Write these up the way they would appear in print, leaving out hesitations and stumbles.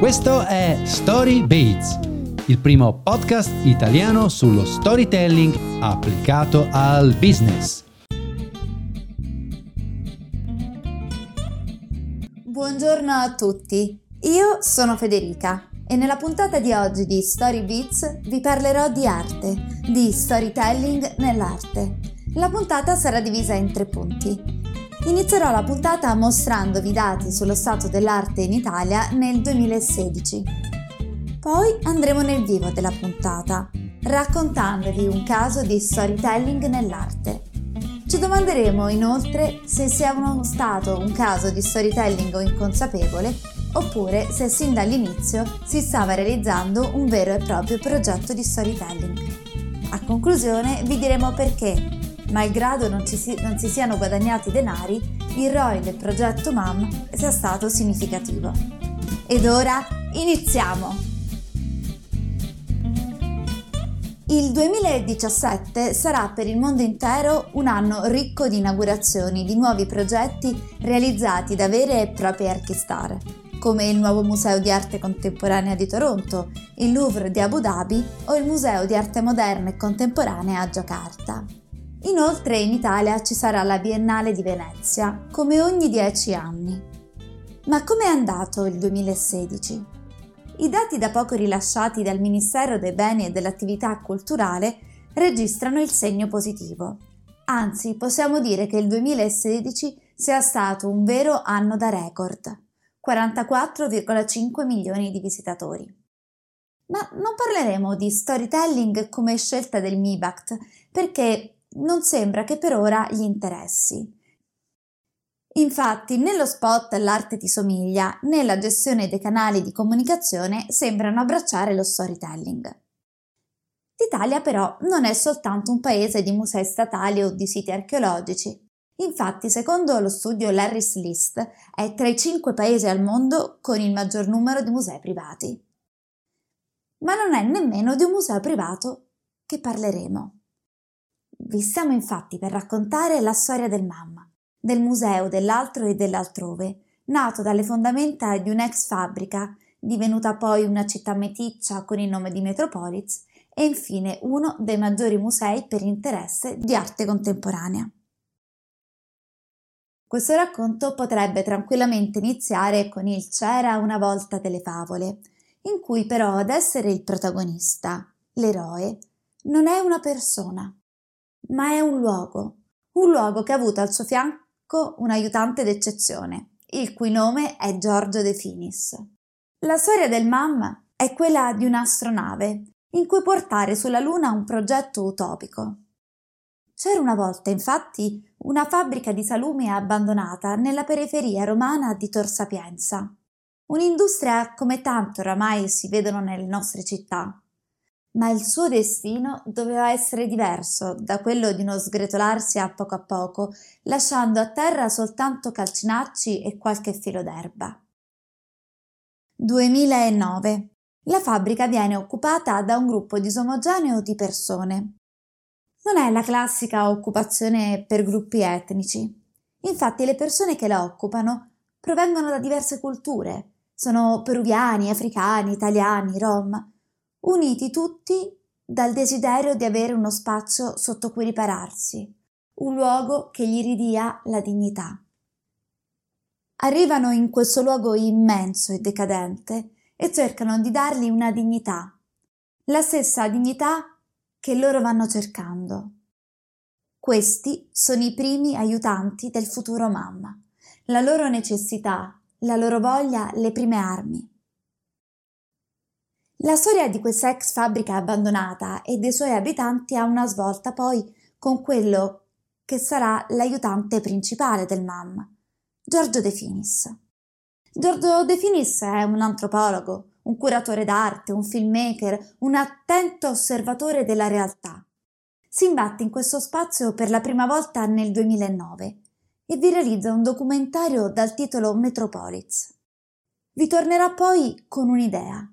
Questo è Storybizz, il primo podcast italiano sullo storytelling applicato al business. Buongiorno a tutti, io sono Federica e nella puntata di oggi di Storybizz vi parlerò di arte, di storytelling nell'arte. La puntata sarà divisa in 3 punti. Inizierò la puntata mostrandovi dati sullo stato dell'arte in Italia nel 2016. Poi andremo nel vivo della puntata, raccontandovi un caso di storytelling nell'arte. Ci domanderemo inoltre se sia stato un caso di storytelling inconsapevole oppure se sin dall'inizio si stava realizzando un vero e proprio progetto di storytelling. A conclusione vi diremo perché, malgrado non si siano guadagnati denari, il ROI del progetto MAM sia stato significativo. Ed ora iniziamo! Il 2017 sarà per il mondo intero un anno ricco di inaugurazioni di nuovi progetti realizzati da vere e proprie archistar, come il nuovo Museo di Arte Contemporanea di Toronto, il Louvre di Abu Dhabi o il Museo di Arte Moderna e Contemporanea a Giacarta. Inoltre in Italia ci sarà la Biennale di Venezia, come ogni 10 anni. Ma com'è andato il 2016? I dati da poco rilasciati dal Ministero dei Beni e dell'Attività Culturale registrano il segno positivo. Anzi, possiamo dire che il 2016 sia stato un vero anno da record: 44,5 milioni di visitatori. Ma non parleremo di storytelling come scelta del MIBACT, perché non sembra che per ora gli interessi. Infatti, nello spot l'arte ti somiglia, né la gestione dei canali di comunicazione sembrano abbracciare lo storytelling. L'Italia però non è soltanto un paese di musei statali o di siti archeologici. Infatti, secondo lo studio Larry's List, è tra i 5 paesi al mondo con il maggior numero di musei privati. Ma non è nemmeno di un museo privato che parleremo. Vi stiamo infatti per raccontare la storia del MAM, del museo dell'altro e dell'altrove, nato dalle fondamenta di un'ex fabbrica, divenuta poi una città meticcia con il nome di Metropoliz e infine uno dei maggiori musei per interesse di arte contemporanea. Questo racconto potrebbe tranquillamente iniziare con il C'era una volta delle favole, in cui però ad essere il protagonista, l'eroe, non è una persona, ma è un luogo che ha avuto al suo fianco un aiutante d'eccezione, il cui nome è Giorgio De Finis. La storia del MAM è quella di un'astronave in cui portare sulla Luna un progetto utopico. C'era una volta, infatti, una fabbrica di salume abbandonata nella periferia romana di Tor Sapienza, un'industria come tante oramai si vedono nelle nostre città. Ma il suo destino doveva essere diverso da quello di uno sgretolarsi a poco, lasciando a terra soltanto calcinacci e qualche filo d'erba. 2009. La fabbrica viene occupata da un gruppo disomogeneo di persone. Non è la classica occupazione per gruppi etnici. Infatti le persone che la occupano provengono da diverse culture. Sono peruviani, africani, italiani, rom, uniti tutti dal desiderio di avere uno spazio sotto cui ripararsi, un luogo che gli ridia la dignità. Arrivano in questo luogo immenso e decadente e cercano di dargli una dignità, la stessa dignità che loro vanno cercando. Questi sono i primi aiutanti del futuro MAM, la loro necessità, la loro voglia, le prime armi. La storia di questa ex fabbrica abbandonata e dei suoi abitanti ha una svolta poi con quello che sarà l'aiutante principale del MAM, Giorgio De Finis. Giorgio De Finis è un antropologo, un curatore d'arte, un filmmaker, un attento osservatore della realtà. Si imbatte in questo spazio per la prima volta nel 2009 e vi realizza un documentario dal titolo Metropoliz. Vi tornerà poi con un'idea.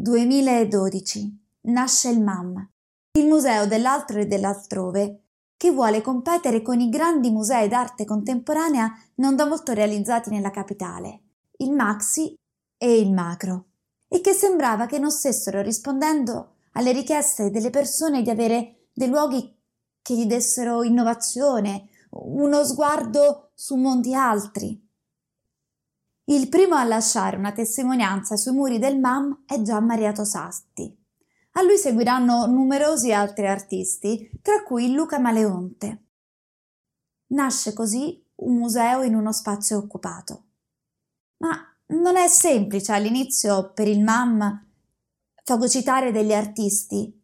2012. Nasce il MAM, il museo dell'altro e dell'altrove, che vuole competere con i grandi musei d'arte contemporanea non da molto realizzati nella capitale, il Maxxi e il Macro, e che sembrava che non stessero rispondendo alle richieste delle persone di avere dei luoghi che gli dessero innovazione, uno sguardo su mondi altri. Il primo a lasciare una testimonianza sui muri del MAM è Gianmaria Tosatti. A lui seguiranno numerosi altri artisti, tra cui Luca Maleonte. Nasce così un museo in uno spazio occupato. Ma non è semplice all'inizio per il MAM fagocitare degli artisti,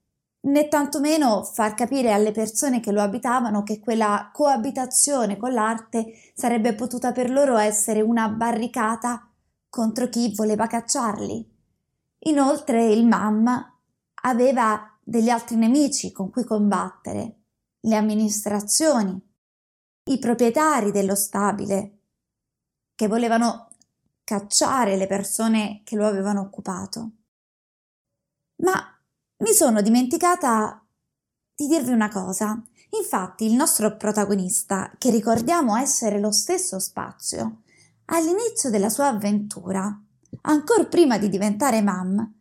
né tantomeno far capire alle persone che lo abitavano che quella coabitazione con l'arte sarebbe potuta per loro essere una barricata contro chi voleva cacciarli. Inoltre il MAM aveva degli altri nemici con cui combattere: le amministrazioni, i proprietari dello stabile, che volevano cacciare le persone che lo avevano occupato. Ma mi sono dimenticata di dirvi una cosa. Infatti il nostro protagonista, che ricordiamo essere lo stesso Spazio, all'inizio della sua avventura, ancor prima di diventare MAM,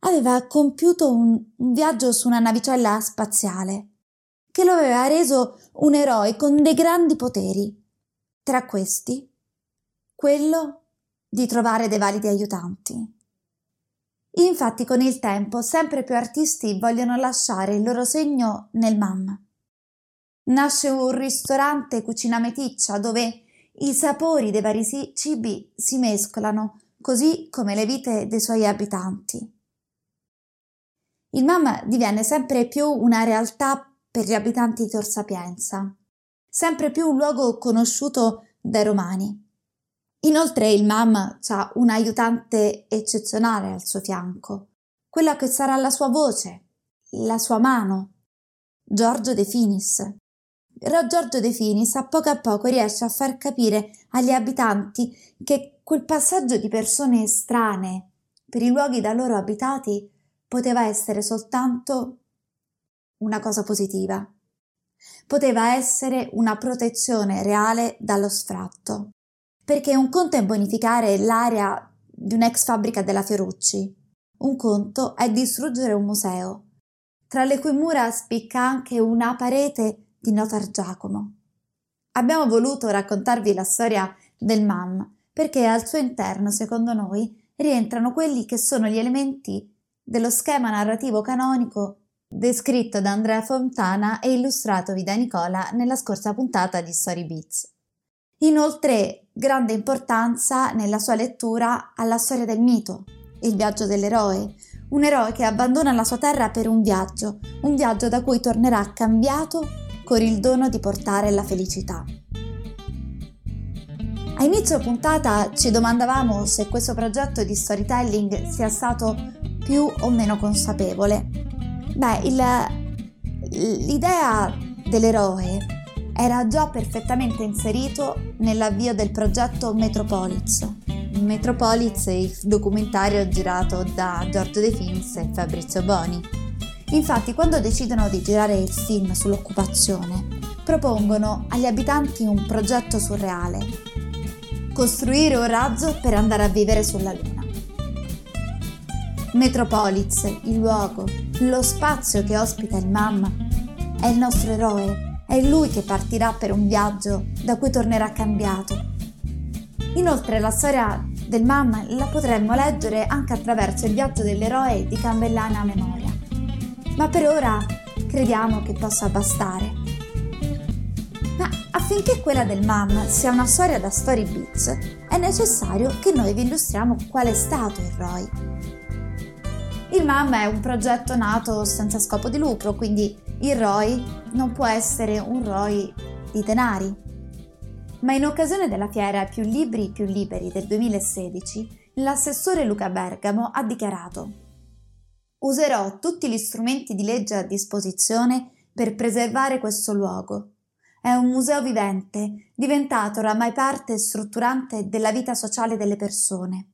aveva compiuto un viaggio su una navicella spaziale che lo aveva reso un eroe con dei grandi poteri, tra questi quello di trovare dei validi aiutanti. Infatti con il tempo sempre più artisti vogliono lasciare il loro segno nel MAM. Nasce un ristorante cucina meticcia dove i sapori dei vari cibi si mescolano, così come le vite dei suoi abitanti. Il MAM diviene sempre più una realtà per gli abitanti di Tor Sapienza, sempre più un luogo conosciuto dai romani. Inoltre il MAM ha un aiutante eccezionale al suo fianco, quella che sarà la sua voce, la sua mano, Giorgio De Finis. Giorgio De Finis a poco riesce a far capire agli abitanti che quel passaggio di persone strane per i luoghi da loro abitati poteva essere soltanto una cosa positiva, poteva essere una protezione reale dallo sfratto. Perché un conto è bonificare l'area di un'ex fabbrica della Fiorucci, un conto è distruggere un museo, tra le cui mura spicca anche una parete di Notar Giacomo. Abbiamo voluto raccontarvi la storia del MAM perché al suo interno, secondo noi, rientrano quelli che sono gli elementi dello schema narrativo canonico descritto da Andrea Fontana e illustratovi da Nicola nella scorsa puntata di Storybizz. Inoltre, grande importanza nella sua lettura alla storia del mito, il viaggio dell'eroe, un eroe che abbandona la sua terra per un viaggio da cui tornerà cambiato con il dono di portare la felicità. A inizio puntata ci domandavamo se questo progetto di storytelling sia stato più o meno consapevole. L'idea dell'eroe era già perfettamente inserito nell'avvio del progetto Metropoliz. Metropoliz è il documentario girato da Giorgio De Finis e Fabrizio Boni. Infatti, quando decidono di girare il film sull'occupazione, propongono agli abitanti un progetto surreale: costruire un razzo per andare a vivere sulla Luna. Metropoliz, il luogo, lo spazio che ospita il MAM, è il nostro eroe. È lui che partirà per un viaggio da cui tornerà cambiato. Inoltre la storia del MAM la potremmo leggere anche attraverso il viaggio dell'eroe di Campbellana a memoria. Ma per ora crediamo che possa bastare. Ma affinché quella del MAM sia una storia da Storybizz, è necessario che noi vi illustriamo qual è stato il ROI. Il MAM è un progetto nato senza scopo di lucro, quindi il ROI non può essere un ROI di denari, ma in occasione della fiera Più libri più liberi del 2016, l'assessore Luca Bergamo ha dichiarato: «Userò tutti gli strumenti di legge a disposizione per preservare questo luogo. È un museo vivente, diventato oramai parte strutturante della vita sociale delle persone.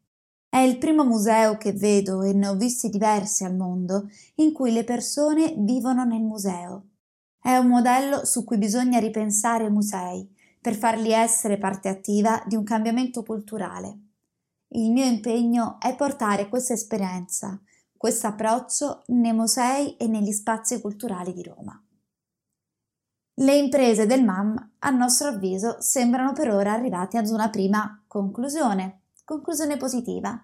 È il primo museo che vedo, e ne ho visti diversi al mondo, in cui le persone vivono nel museo. È un modello su cui bisogna ripensare musei per farli essere parte attiva di un cambiamento culturale. Il mio impegno è portare questa esperienza, questo approccio nei musei e negli spazi culturali di Roma. Le imprese del MAM, a nostro avviso, sembrano per ora arrivate ad una prima conclusione positiva.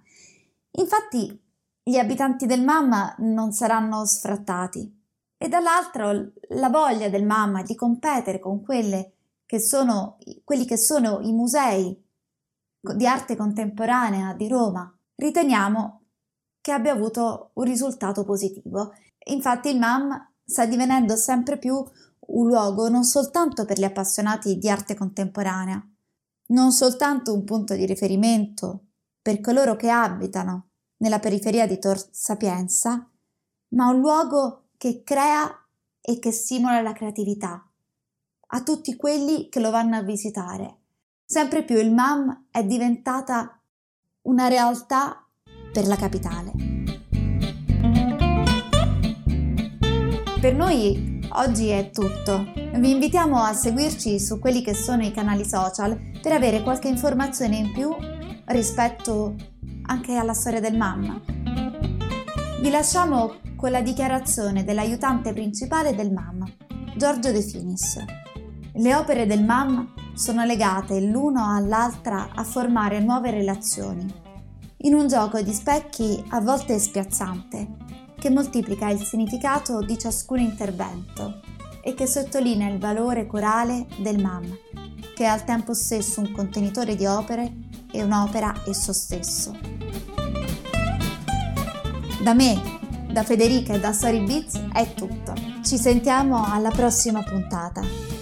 Infatti, gli abitanti del MAM non saranno sfrattati e dall'altro la voglia del MAM di competere con quelli che sono i musei di arte contemporanea di Roma, riteniamo che abbia avuto un risultato positivo. Infatti il MAM sta divenendo sempre più un luogo non soltanto per gli appassionati di arte contemporanea, non soltanto un punto di riferimento per coloro che abitano nella periferia di Tor Sapienza, ma un luogo che crea e che stimola la creatività a tutti quelli che lo vanno a visitare. Sempre più il MAM è diventata una realtà per la capitale. Per noi oggi è tutto. Vi invitiamo a seguirci su quelli che sono i canali social per avere qualche informazione in più rispetto anche alla storia del MAM. Vi lasciamo con la dichiarazione dell'aiutante principale del MAM, Giorgio De Finis. Le opere del MAM sono legate l'uno all'altra a formare nuove relazioni, in un gioco di specchi a volte spiazzante, che moltiplica il significato di ciascun intervento e che sottolinea il valore corale del MAM, che è al tempo stesso un contenitore di opere e un'opera esso stesso. Da me, da Federica e da Storybizz è tutto. Ci sentiamo alla prossima puntata.